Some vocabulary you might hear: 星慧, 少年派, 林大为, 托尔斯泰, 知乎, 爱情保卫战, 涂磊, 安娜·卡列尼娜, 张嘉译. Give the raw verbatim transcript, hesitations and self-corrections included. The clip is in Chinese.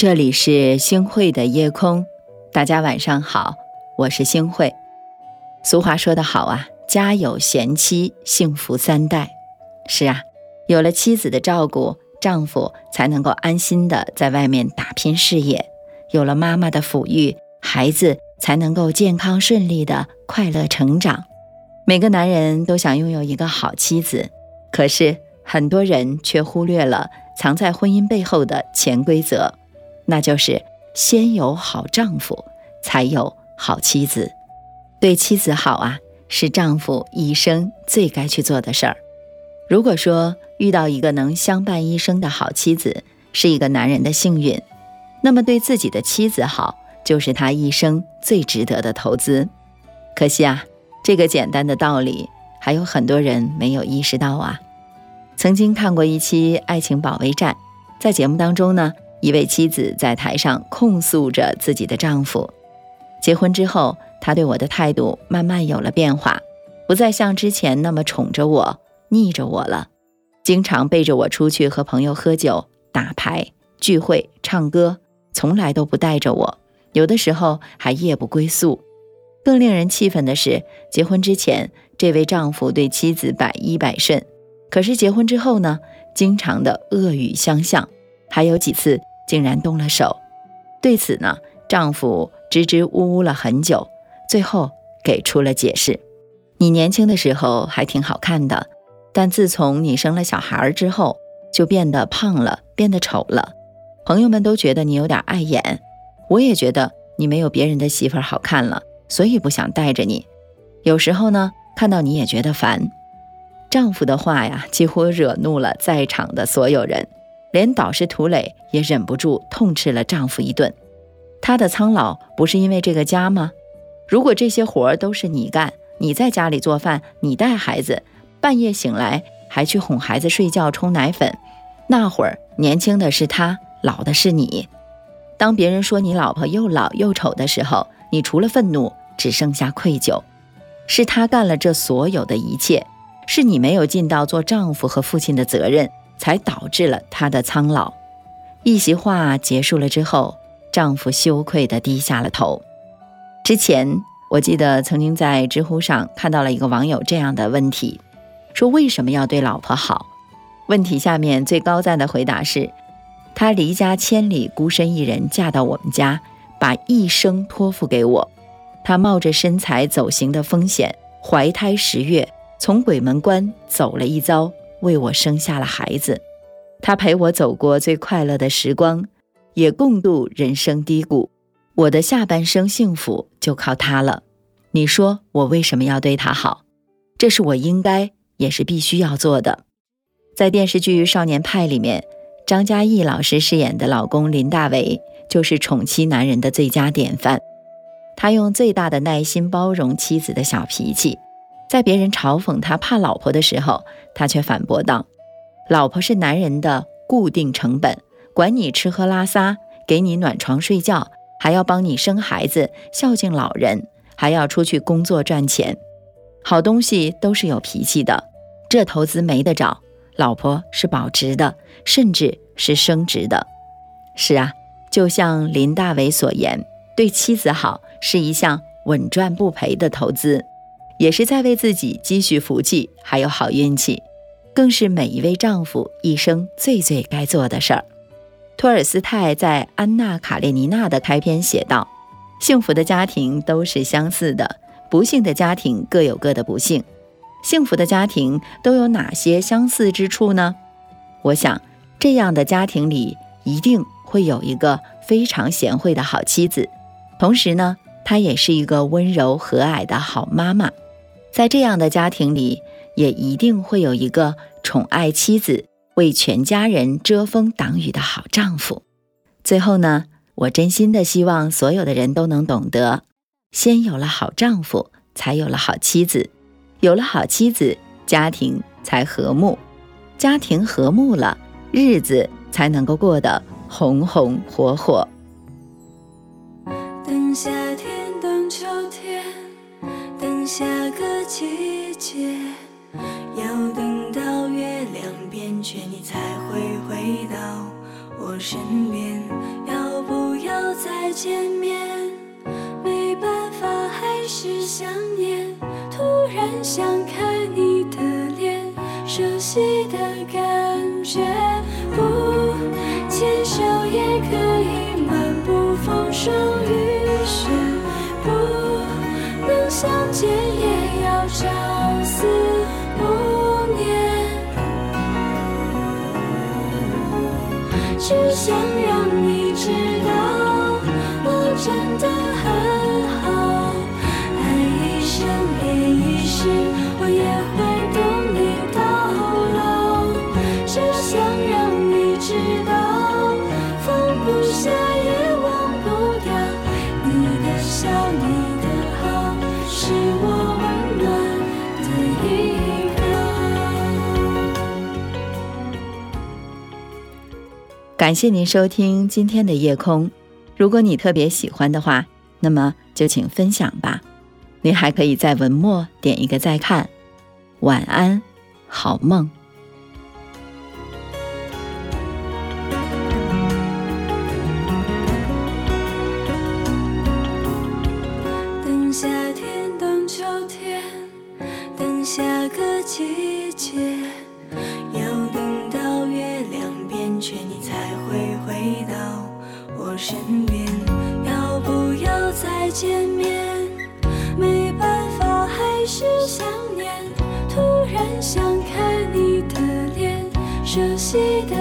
这里是星慧的夜空，大家晚上好，我是星慧。俗话说得好啊，家有贤妻，幸福三代。是啊，有了妻子的照顾，丈夫才能够安心的在外面打拼事业，有了妈妈的抚育，孩子才能够健康顺利的快乐成长。每个男人都想拥有一个好妻子，可是很多人却忽略了藏在婚姻背后的潜规则，那就是先有好丈夫，才有好妻子。对妻子好啊，是丈夫一生最该去做的事儿。如果说遇到一个能相伴一生的好妻子是一个男人的幸运，那么对自己的妻子好就是他一生最值得的投资。可惜啊，这个简单的道理还有很多人没有意识到啊。曾经看过一期《爱情保卫战》，在节目当中呢，一位妻子在台上控诉着自己的丈夫，结婚之后他对我的态度慢慢有了变化，不再像之前那么宠着我逆着我了，经常背着我出去和朋友喝酒打牌聚会唱歌，从来都不带着我，有的时候还夜不归宿。更令人气愤的是，结婚之前这位丈夫对妻子百依百顺，可是结婚之后呢，经常的恶语相向，还有几次竟然动了手。对此呢，丈夫支支吾吾了很久，最后给出了解释：你年轻的时候还挺好看的，但自从你生了小孩之后，就变得胖了，变得丑了。朋友们都觉得你有点碍眼，我也觉得你没有别人的媳妇儿好看了，所以不想带着你。有时候呢，看到你也觉得烦。丈夫的话呀，几乎惹怒了在场的所有人，连导师涂磊也忍不住痛斥了丈夫一顿。他的苍老不是因为这个家吗？如果这些活都是你干，你在家里做饭，你带孩子，半夜醒来还去哄孩子睡觉冲奶粉，那会儿年轻的是他，老的是你。当别人说你老婆又老又丑的时候，你除了愤怒只剩下愧疚。是他干了这所有的一切，是你没有尽到做丈夫和父亲的责任，才导致了他的苍老。一席话结束了之后，丈夫羞愧地低下了头。之前我记得曾经在知乎上看到了一个网友这样的问题，说为什么要对老婆好？问题下面最高赞的回答是：她离家千里，孤身一人嫁到我们家，把一生托付给我。她冒着身材走形的风险，怀胎十月，从鬼门关走了一遭，为我生下了孩子。她陪我走过最快乐的时光，也共度人生低谷，我的下半生幸福就靠他了。你说我为什么要对他好？这是我应该也是必须要做的。在电视剧《少年派》里面，张嘉译老师饰演的老公林大为就是宠妻男人的最佳典范。他用最大的耐心包容妻子的小脾气，在别人嘲讽他怕老婆的时候，他却反驳道：老婆是男人的固定成本，管你吃喝拉撒，给你暖床睡觉，还要帮你生孩子，孝敬老人，还要出去工作赚钱。好东西都是有脾气的，这投资没得找，老婆是保值的，甚至是升值的。是啊，就像林大为所言，对妻子好是一项稳赚不赔的投资，也是在为自己积蓄福气还有好运气，更是每一位丈夫一生最最该做的事儿。托尔斯泰在《安娜·卡列尼娜》的开篇写道：幸福的家庭都是相似的，不幸的家庭各有各的不幸。幸福的家庭都有哪些相似之处呢？我想，这样的家庭里一定会有一个非常贤惠的好妻子，同时呢，她也是一个温柔和蔼的好妈妈。在这样的家庭里，也一定会有一个宠爱妻子，为全家人遮风挡雨的好丈夫。最后呢，我真心的希望所有的人都能懂得，先有了好丈夫，才有了好妻子。有了好妻子，家庭才和睦。家庭和睦了，日子才能够过得红红火火。等夏天，等秋天，等下个季节，要等到月亮变缺，你才会回到我身边。要见面，没办法还是想念，突然想看你的脸，熟悉的感觉，不牵手也可以漫步风霜雨雪，不能相见也要朝思暮念，只想让你知道真的很好，爱一生恋一世，我也会懂你到老。只想让你知道，放不下也忘不掉，你的笑，你的好，是我温暖的依靠。感谢您收听今天的夜空。如果你特别喜欢的话，那么就请分享吧。你还可以在文末点一个再看。晚安，好梦。等夏天，等秋天，等下个季节，要等到月亮变缺，你才会回到我身边，要不要再见面？没办法，还是想念。突然想看你的脸，熟悉的。